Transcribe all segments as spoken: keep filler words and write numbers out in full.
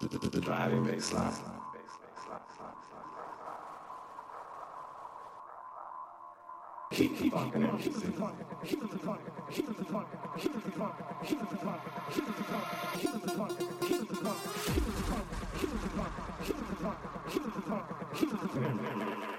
The driving baseline. Keep keep on and keep the fun. Keep the fun. Keep the fun. Keep the fun. Keep the fun. Keep the fun. Keep the fun. Keep the fun. Keep the fun. Keep the fun. Keep the fun. Keep the fun. Keep the fun.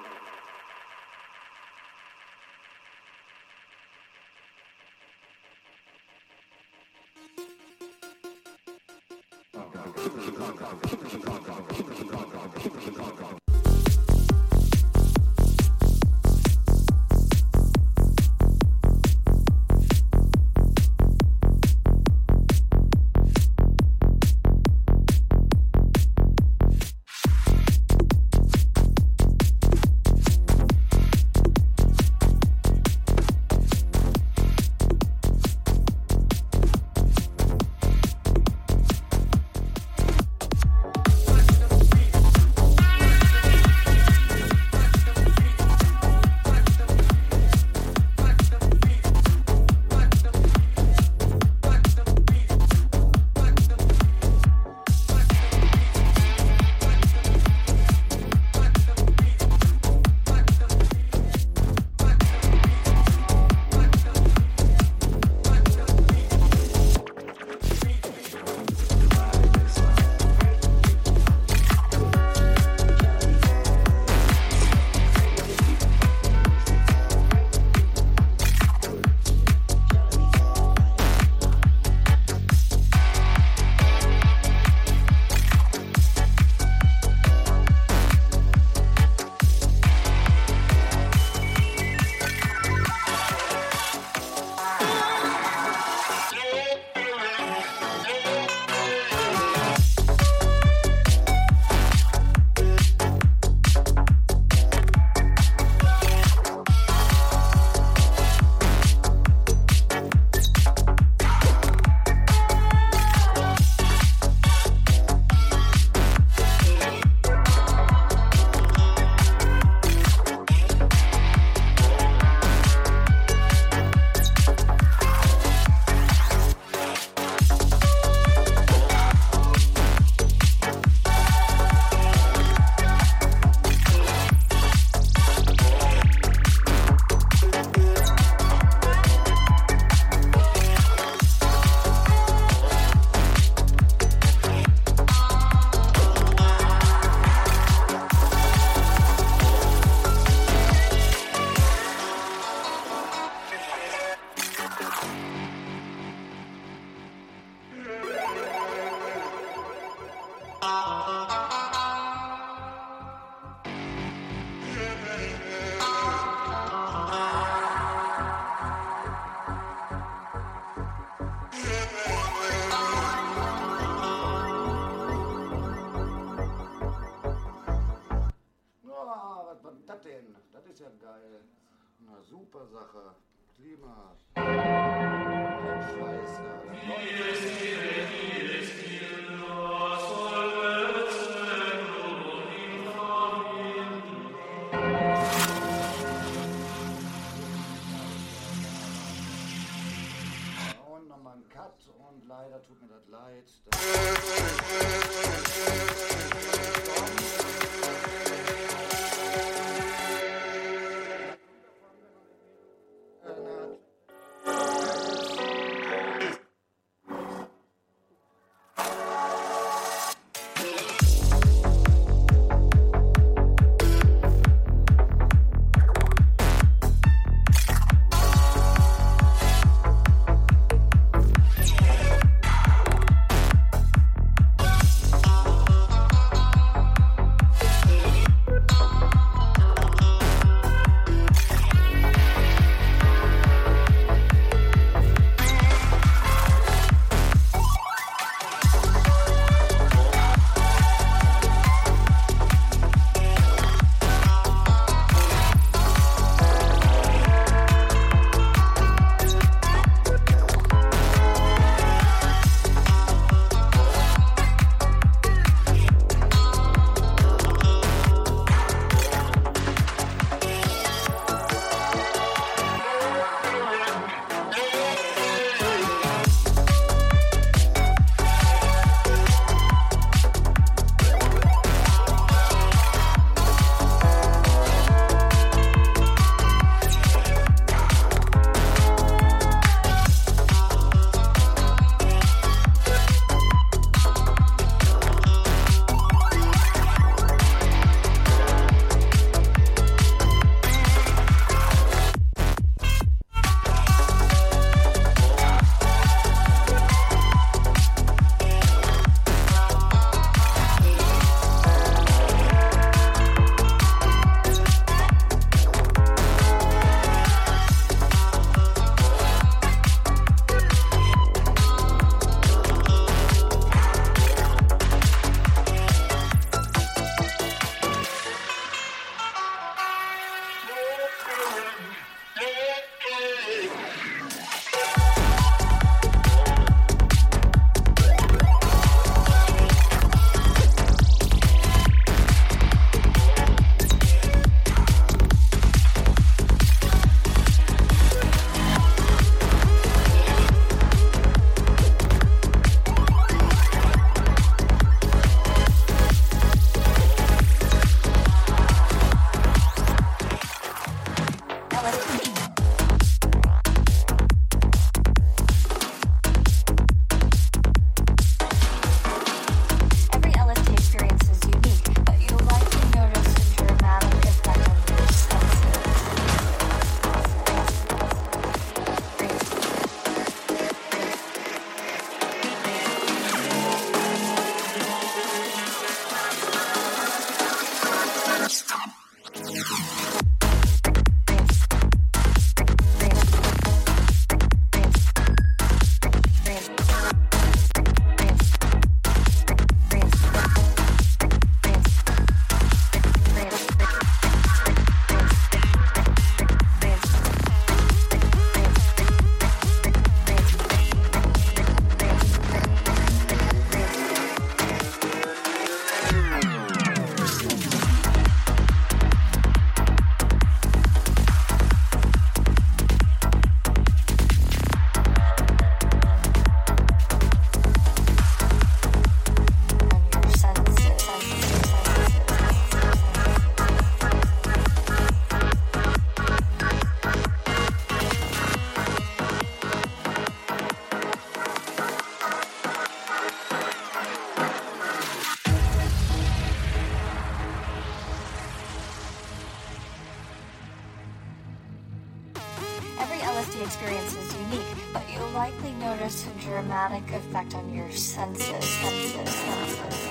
the experience is unique, but you'll likely notice a dramatic effect on your senses, senses, senses, senses, senses,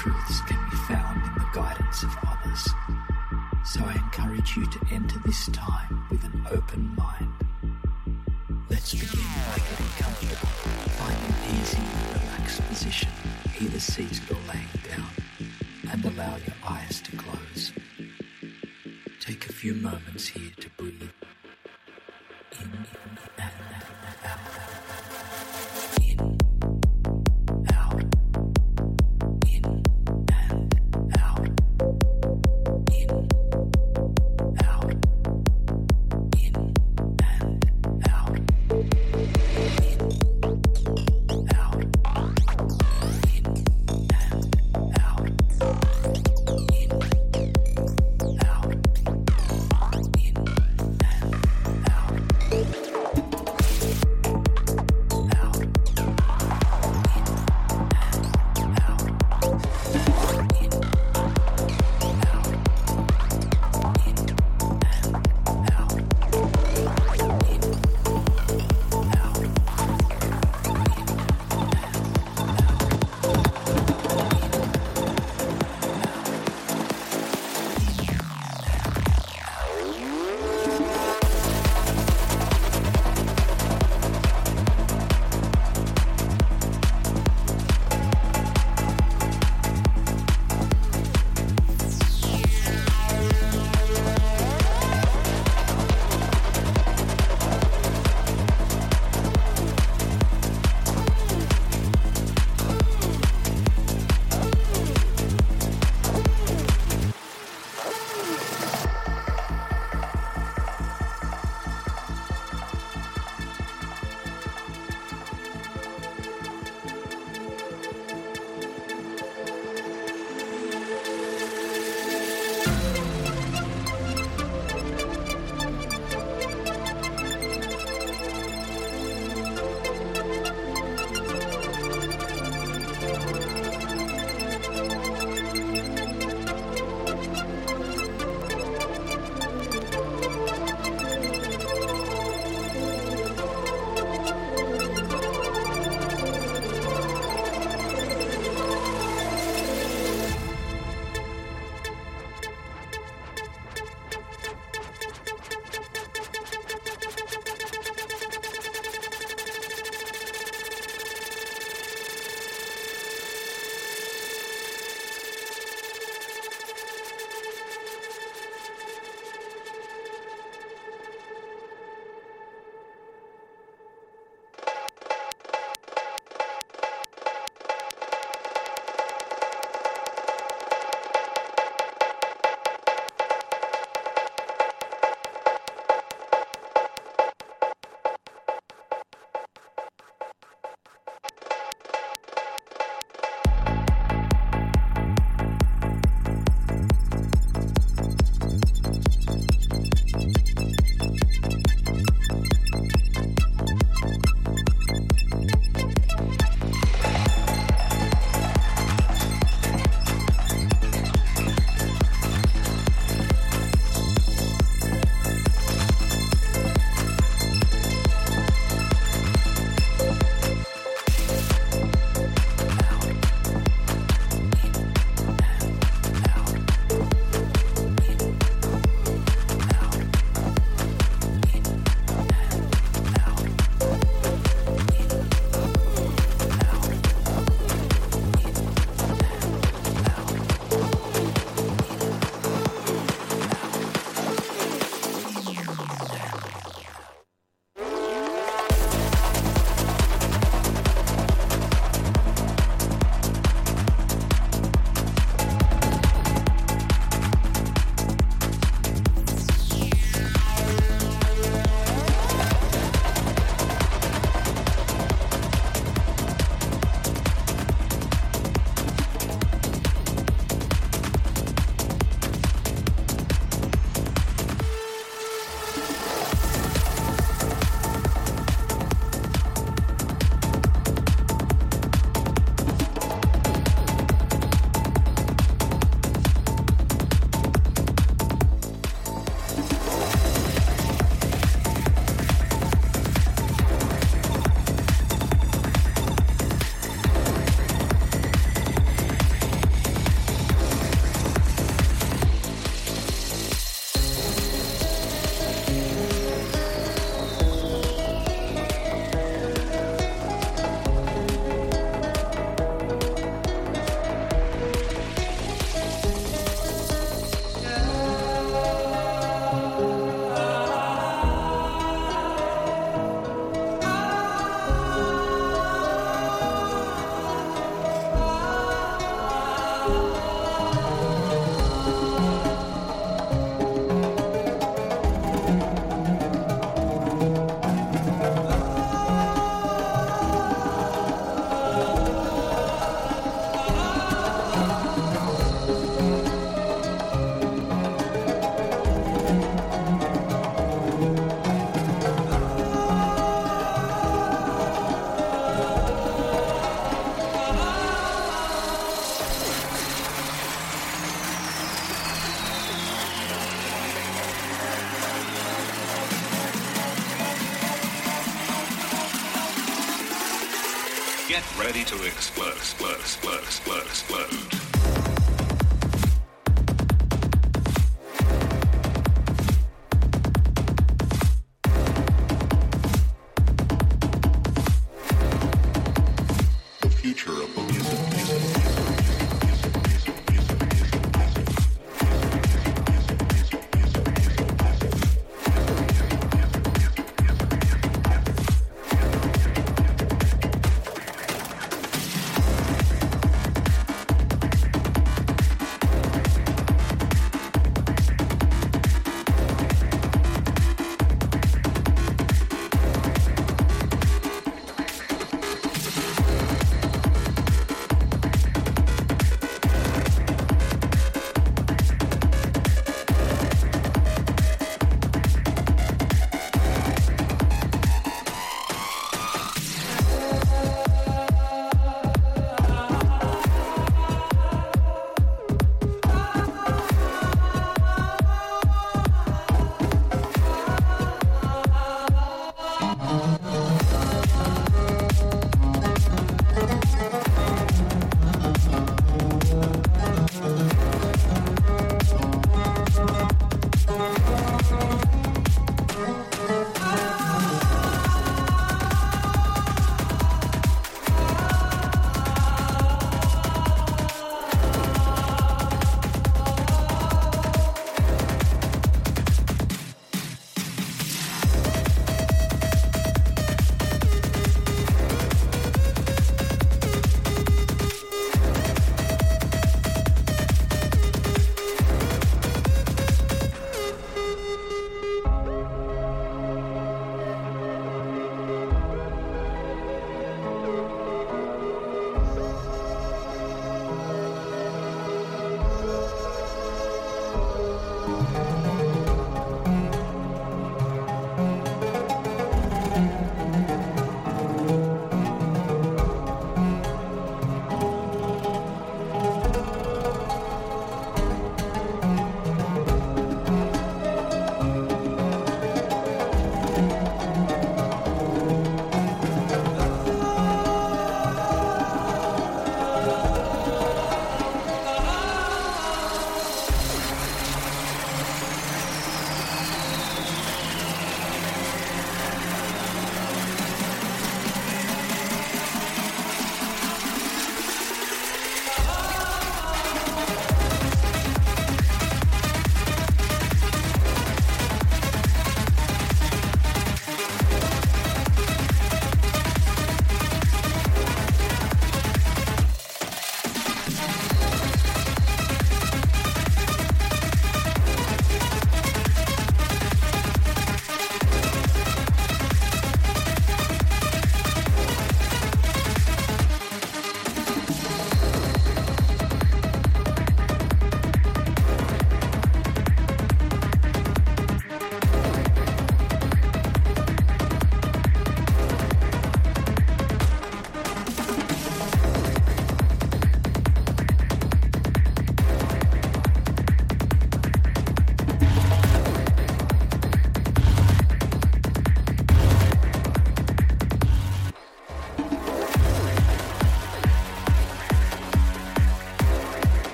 truths can be found in the guidance of others. So I encourage you to enter this time with an open mind. Let's begin by getting comfortable. Find an easy, relaxed position, either seated or laying down, and allow your eyes to close. Take a few moments here to breathe. Get ready to explode, explode, explode, explode, explode.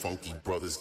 funky brothers.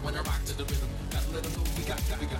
When I rock to the rhythm, gotta let them know we got, got, got.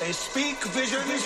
This is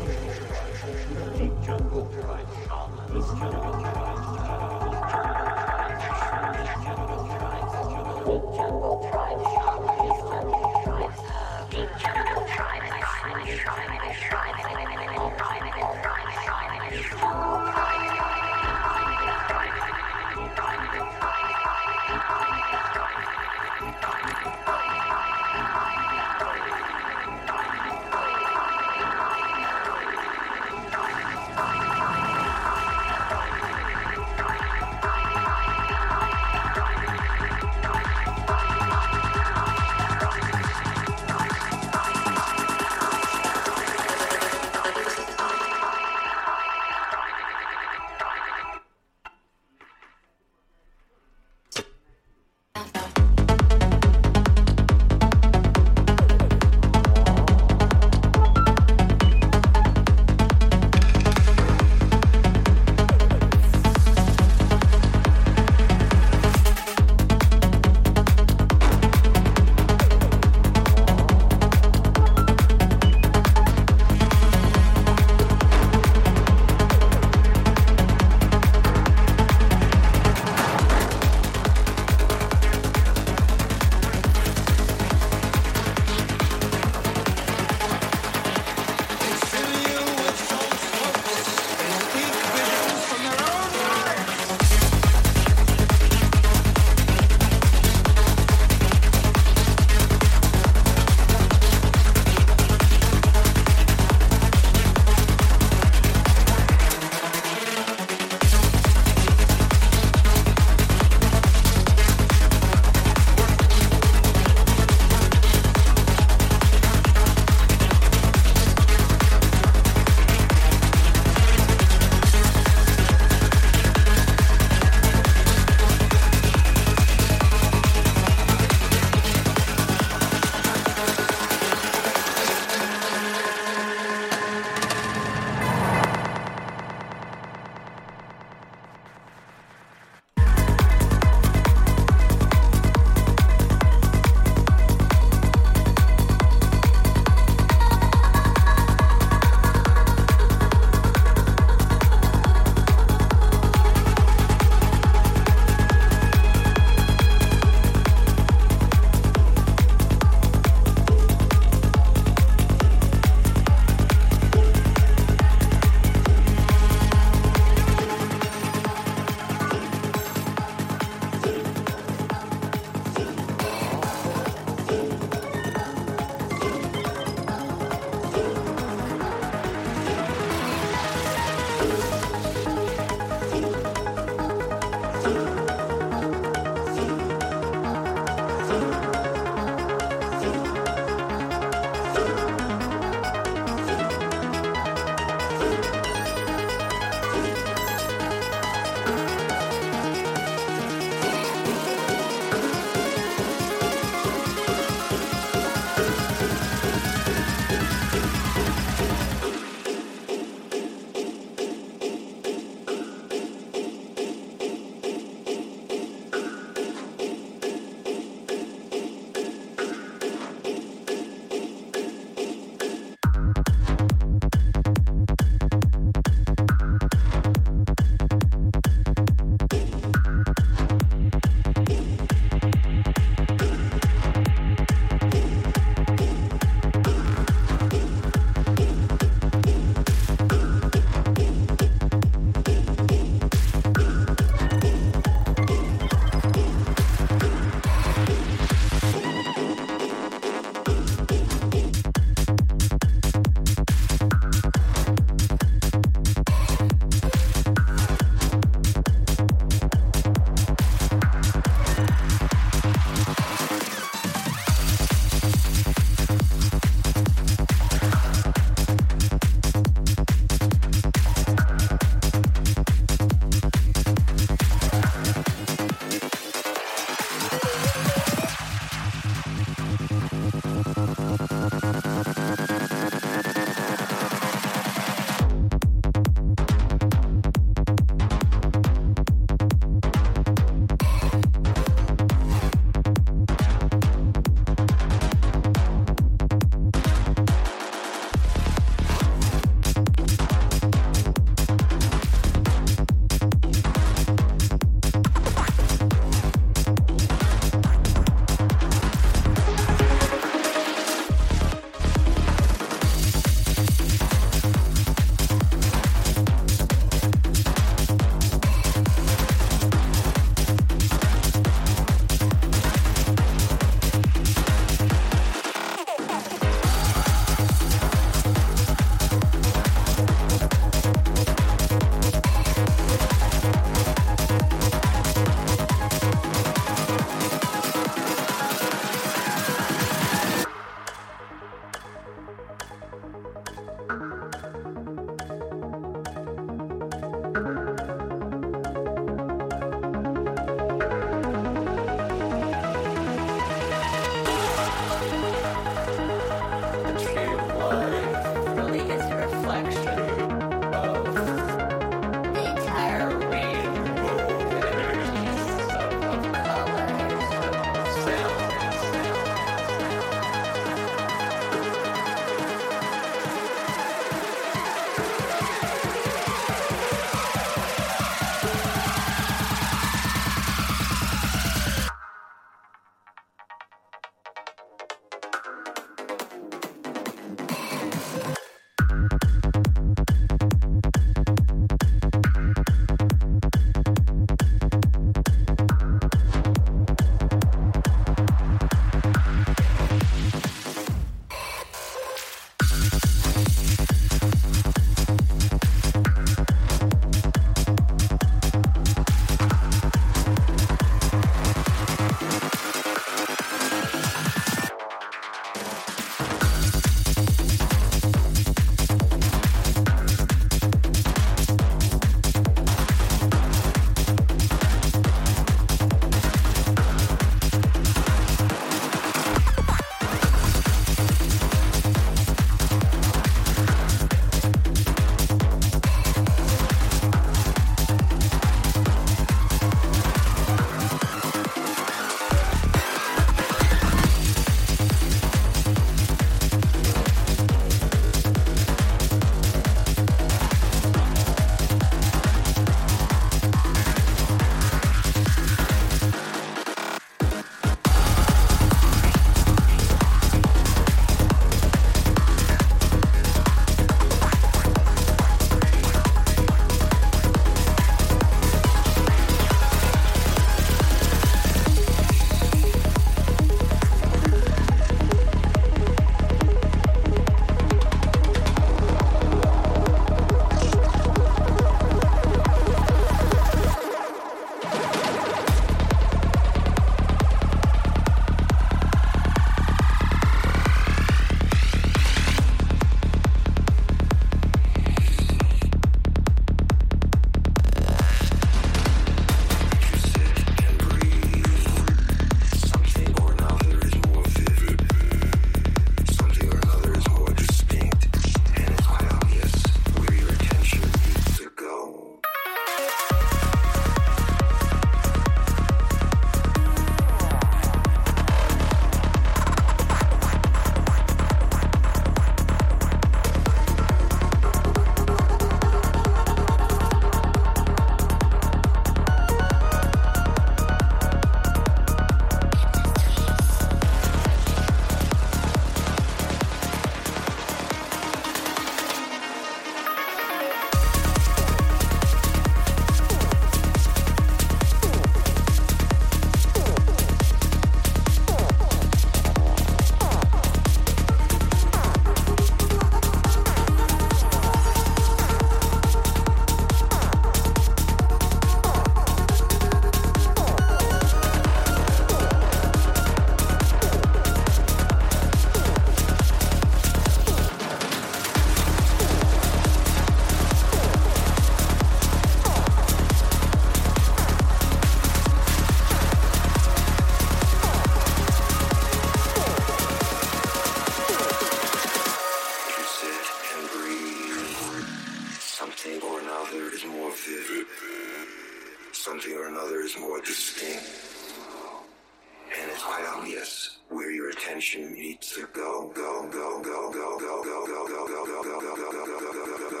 quite obvious where your attention needs to go, go, go, go, go, go, go, go, go, go, go, go, go, go, go, go, go, go, go, go.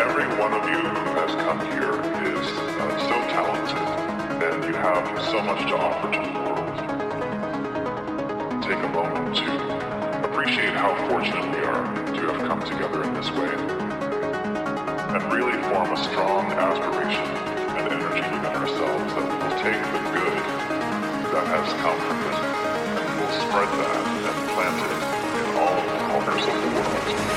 every one of you who has come here is uh, so talented, and you have so much to offer to the world. Take a moment to appreciate how fortunate we are to have come together in this way, and really form a strong aspiration and energy within ourselves that we will take the good that has come from this, and we'll spread that and plant it in all corners of the world.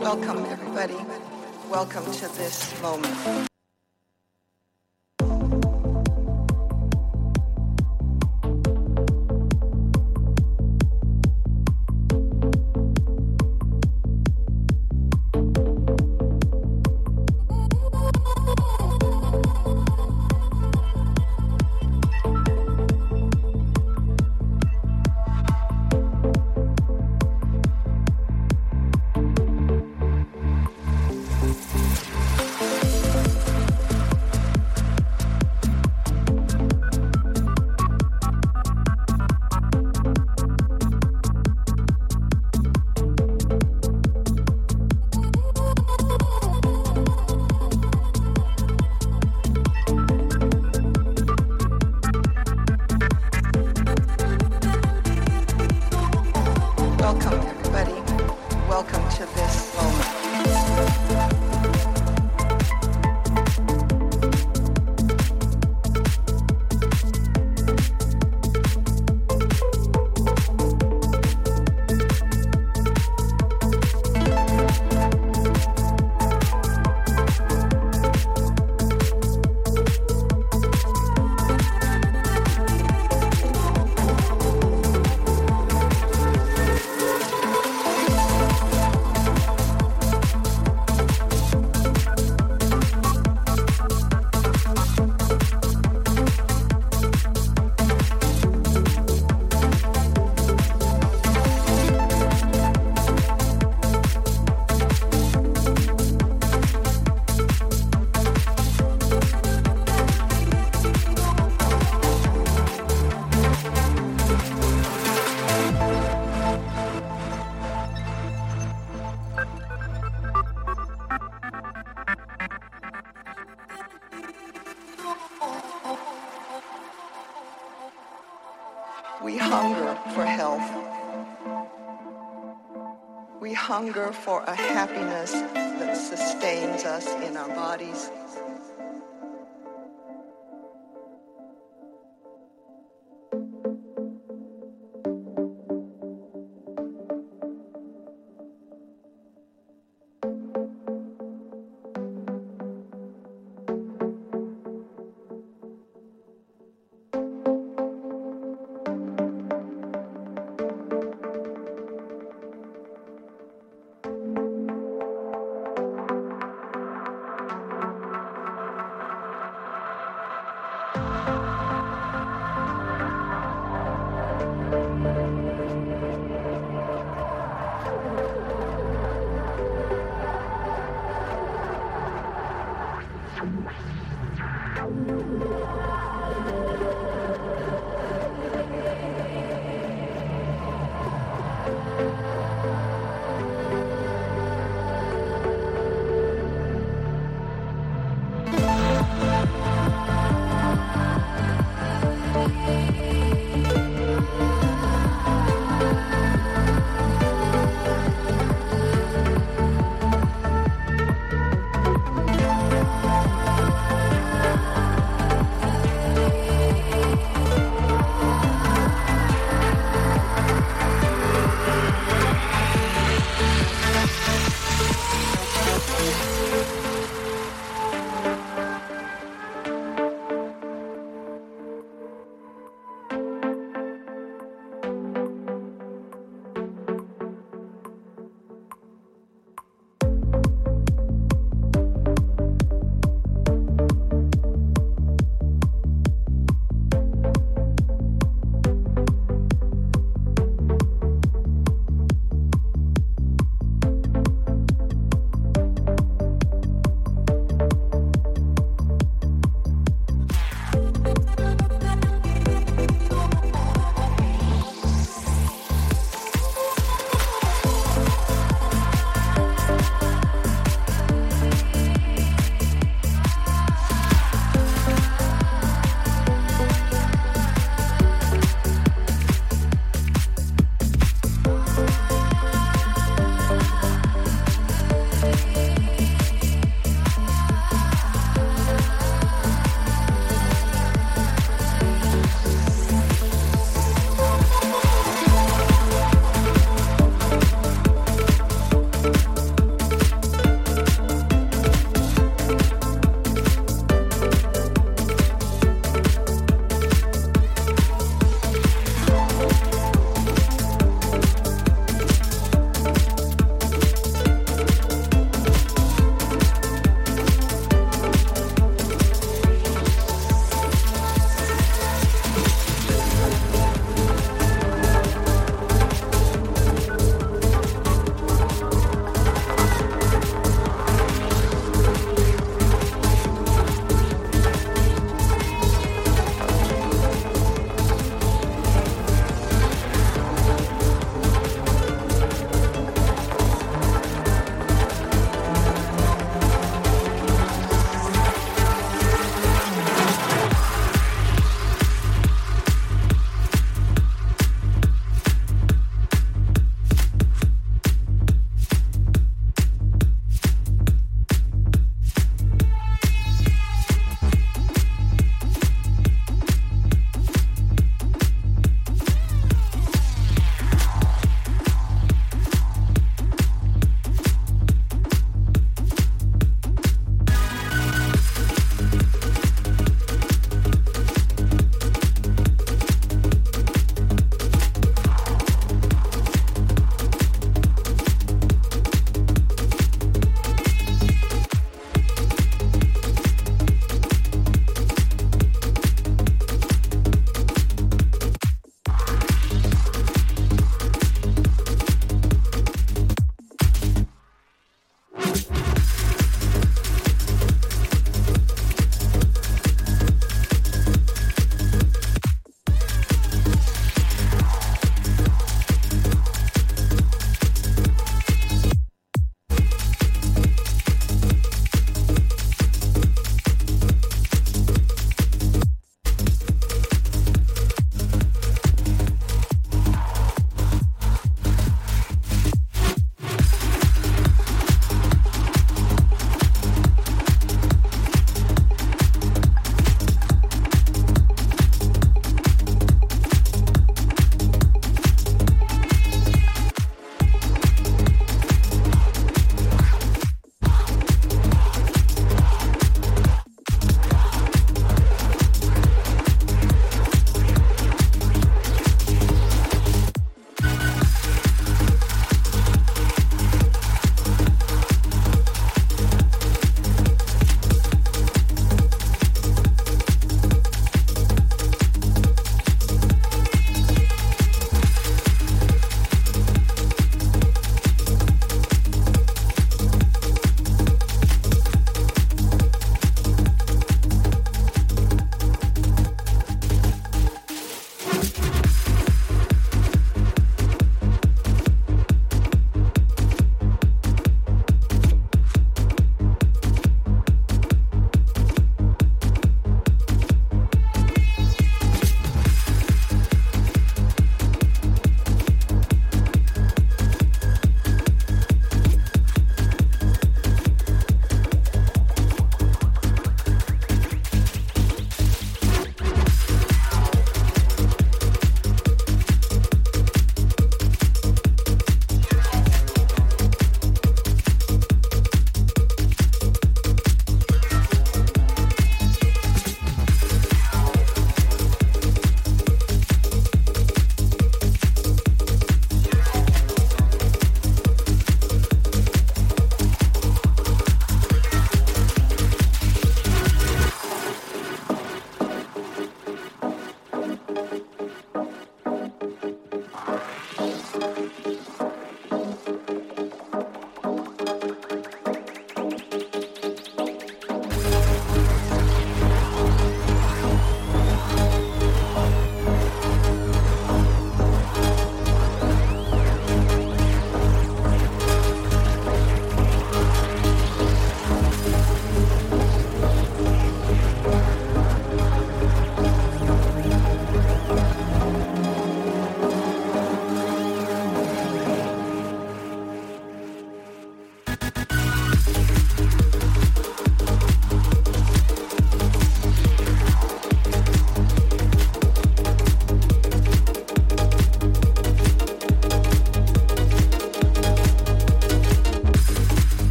Welcome, everybody. Welcome to this moment. Hunger for a happiness that sustains us in our bodies.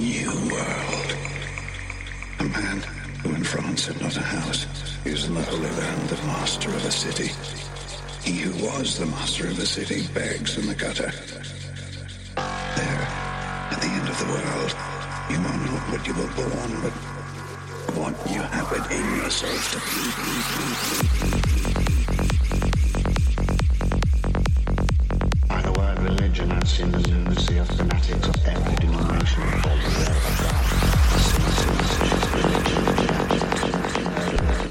new world. A man who in France had not a house is in the Holy Land the master of a city. He who was the master of a city begs in the gutter. There, at the end of the world, you are not what you were born, but what you have within yourself to be. Religion and sin is in the sea of fanatics of every denomination of all the world. Sin, sin, sin, religion, religion, religion.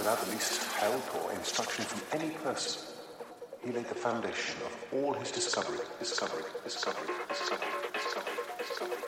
Without the least help or instruction from any person, he laid the foundation of all his discovery, discovery, discovery, discovery, discovery, discovery, discovery.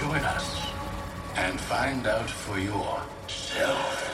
Join us and find out for yourself.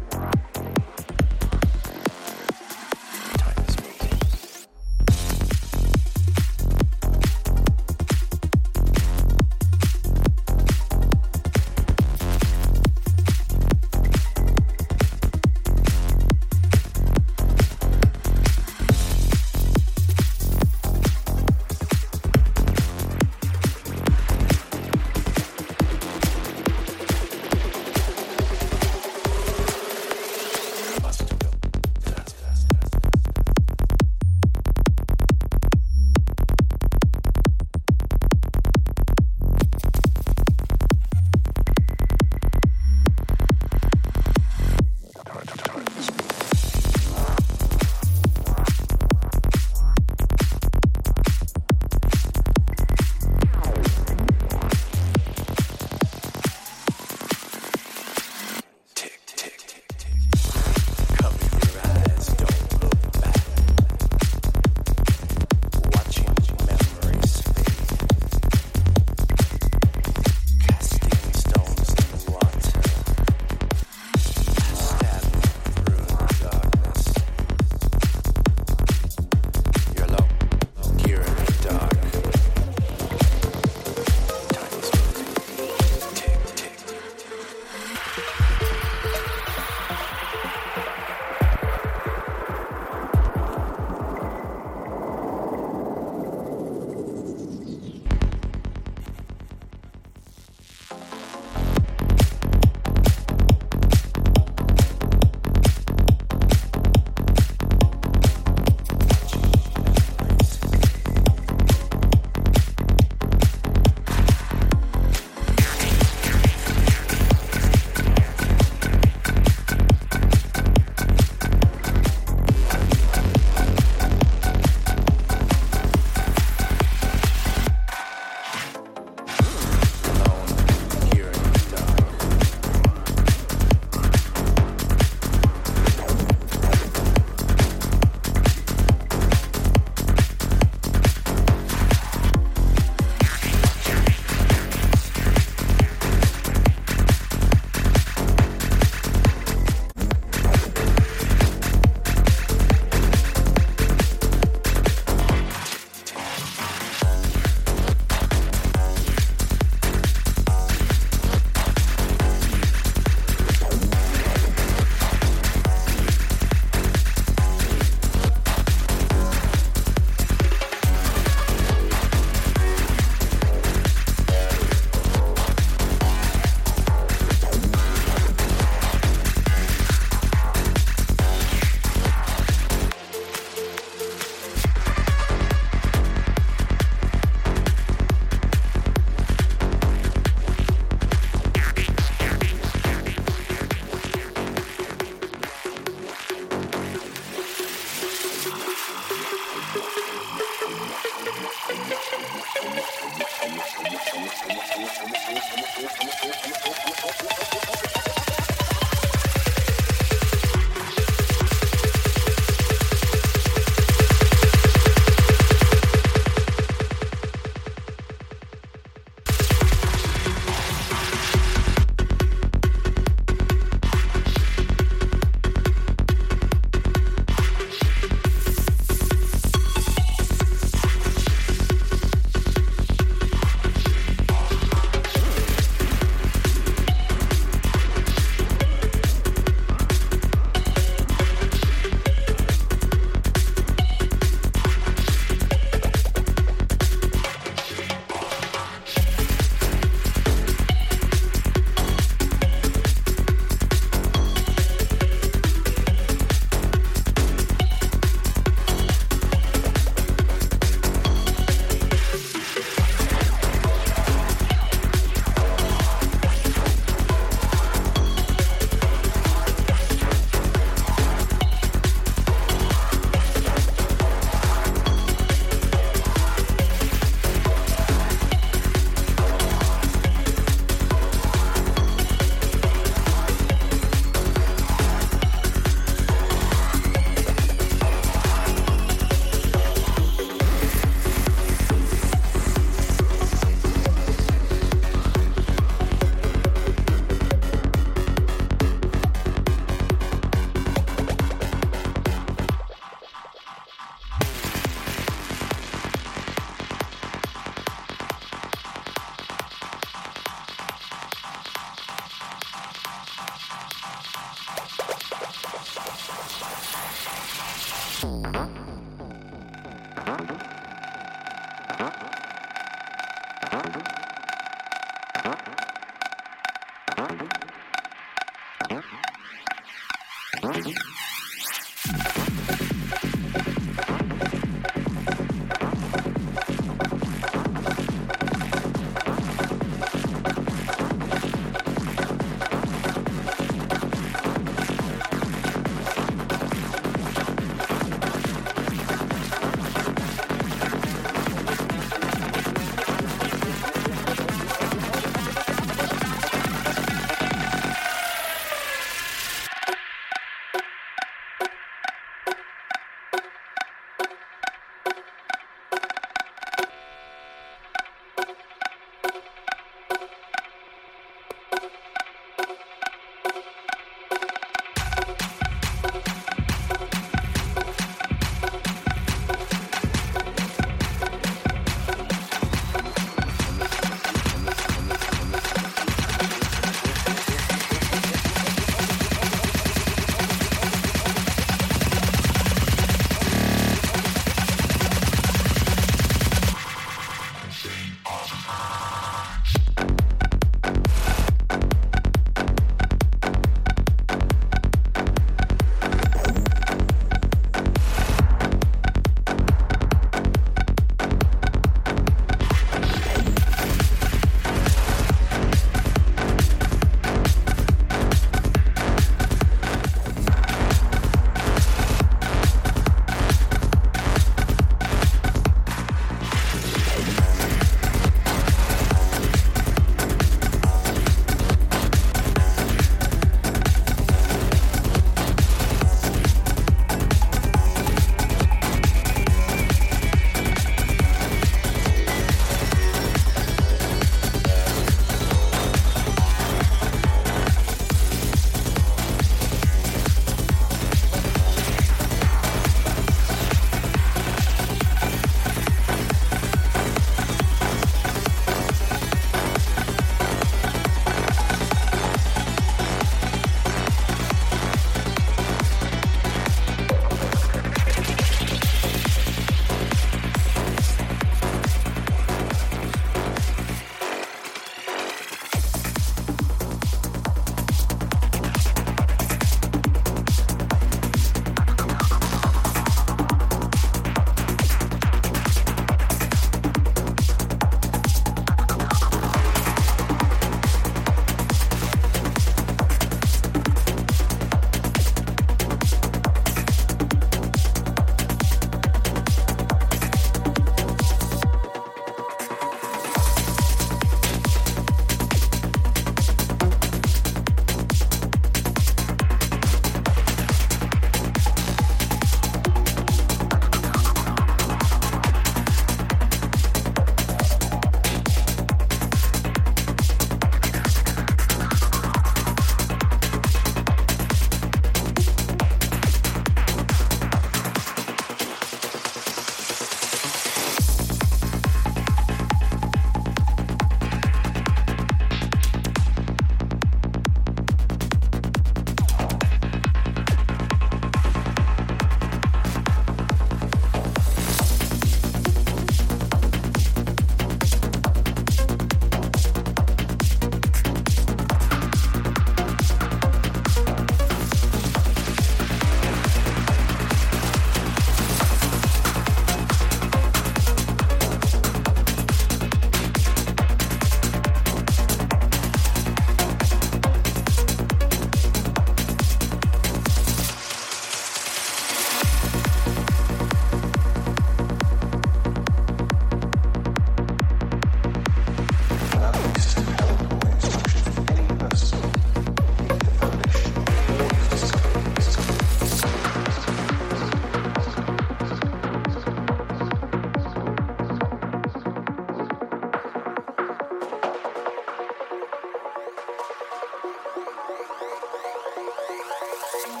Without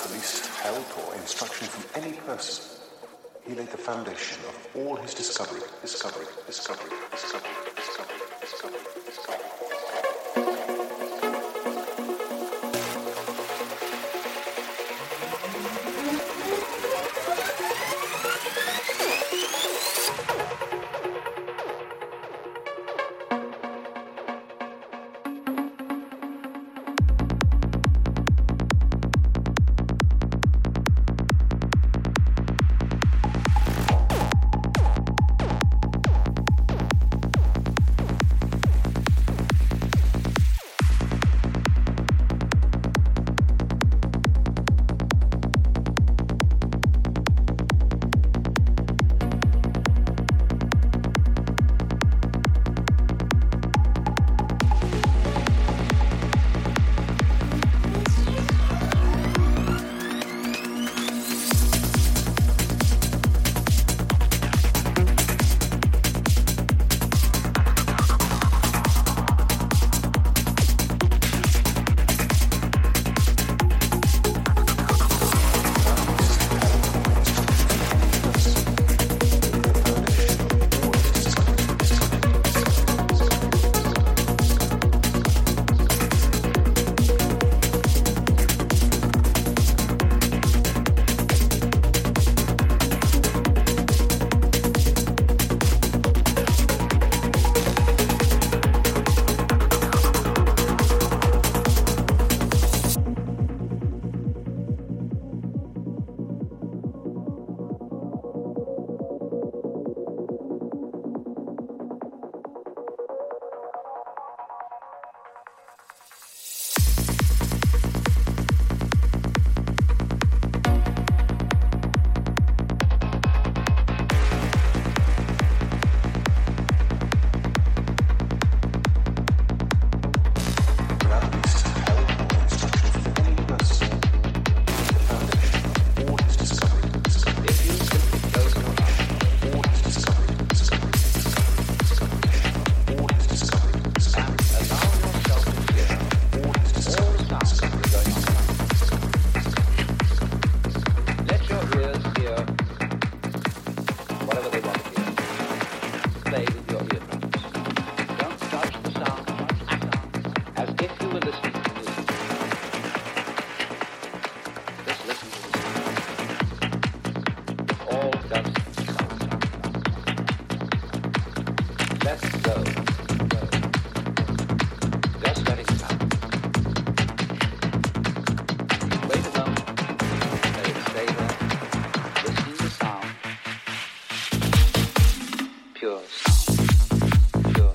the least help or instruction from any person, he laid the foundation of all his discovery, discovery, discovery, discovery, discovery, discovery, discovery. Pure sound, pure.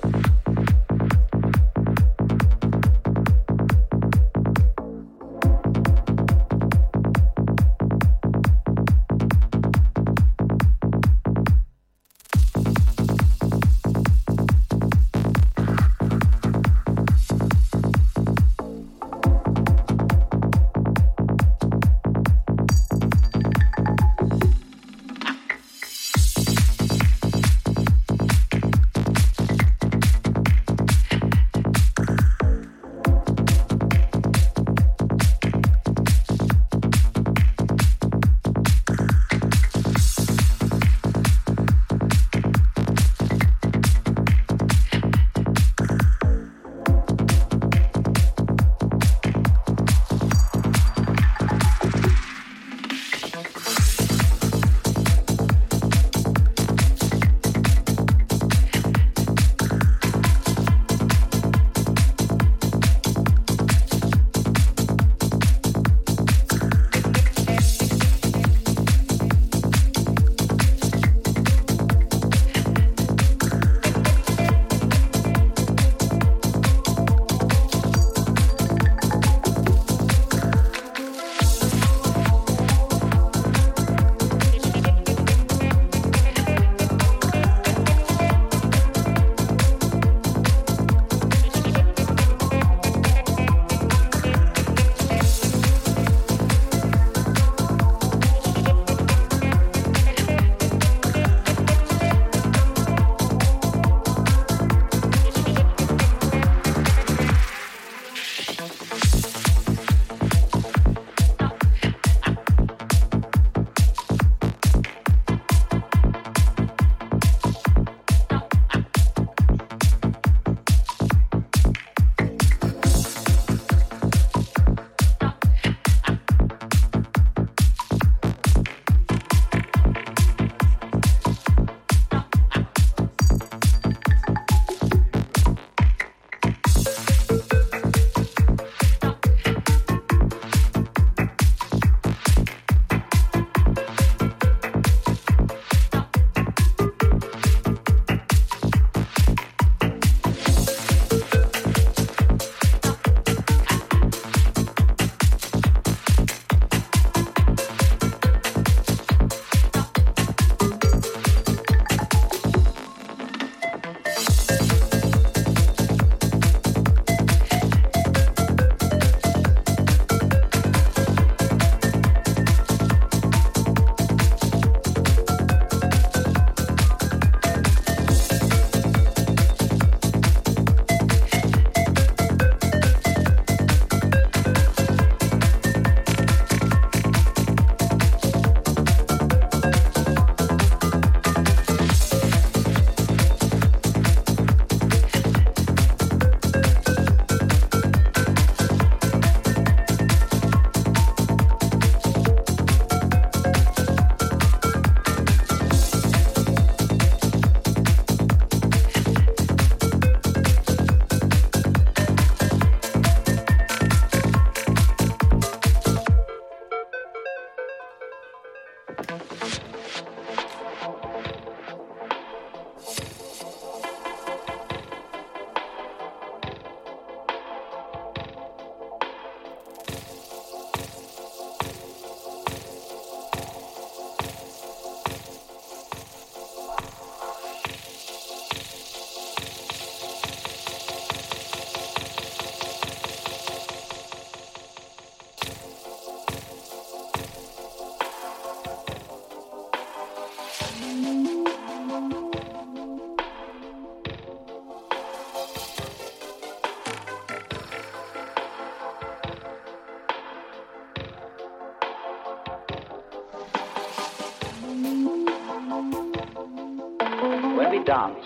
we dance.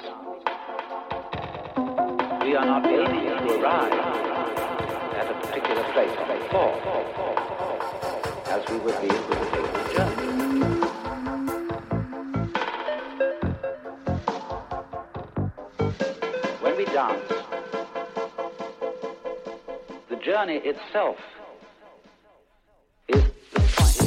We are not aliens who arrive at a particular place on the floor, as we would be if we were taking a journey. When we dance, the journey itself is the point.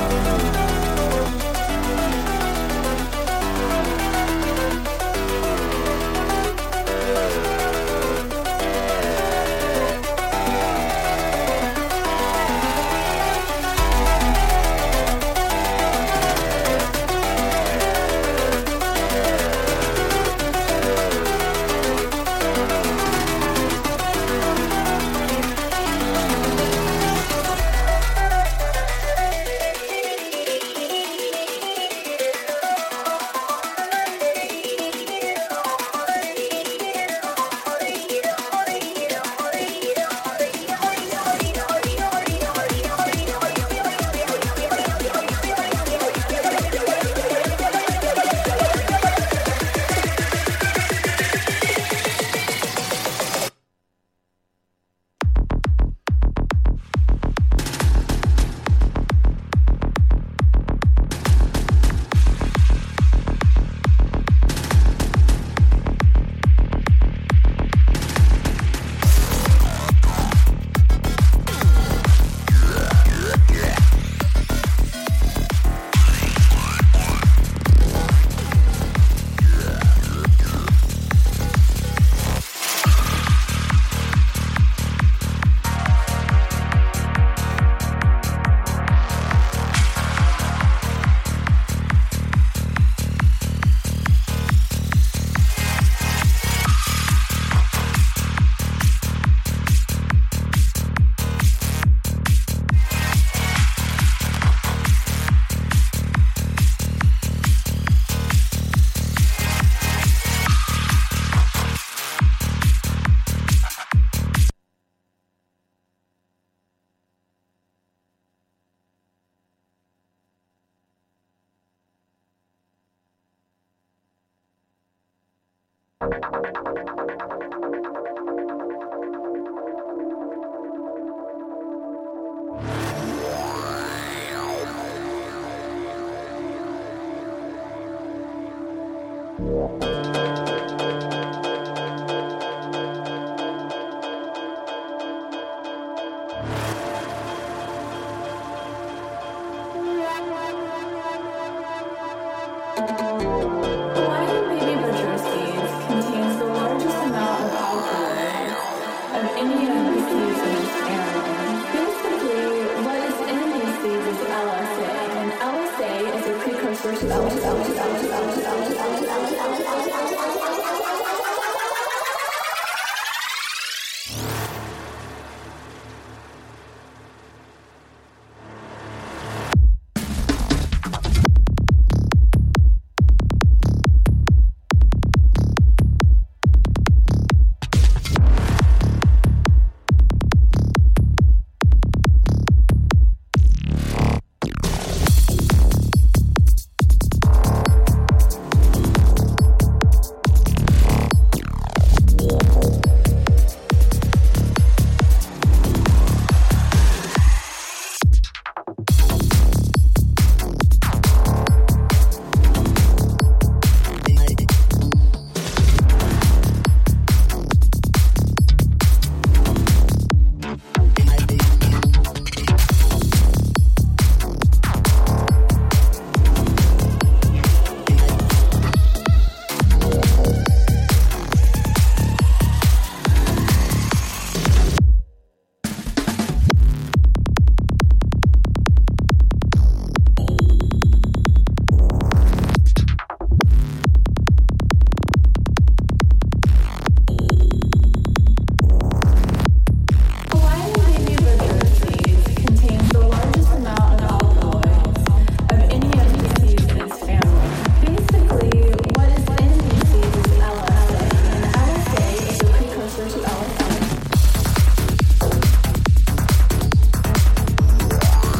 L S A, and L S A is a precursor to L S A.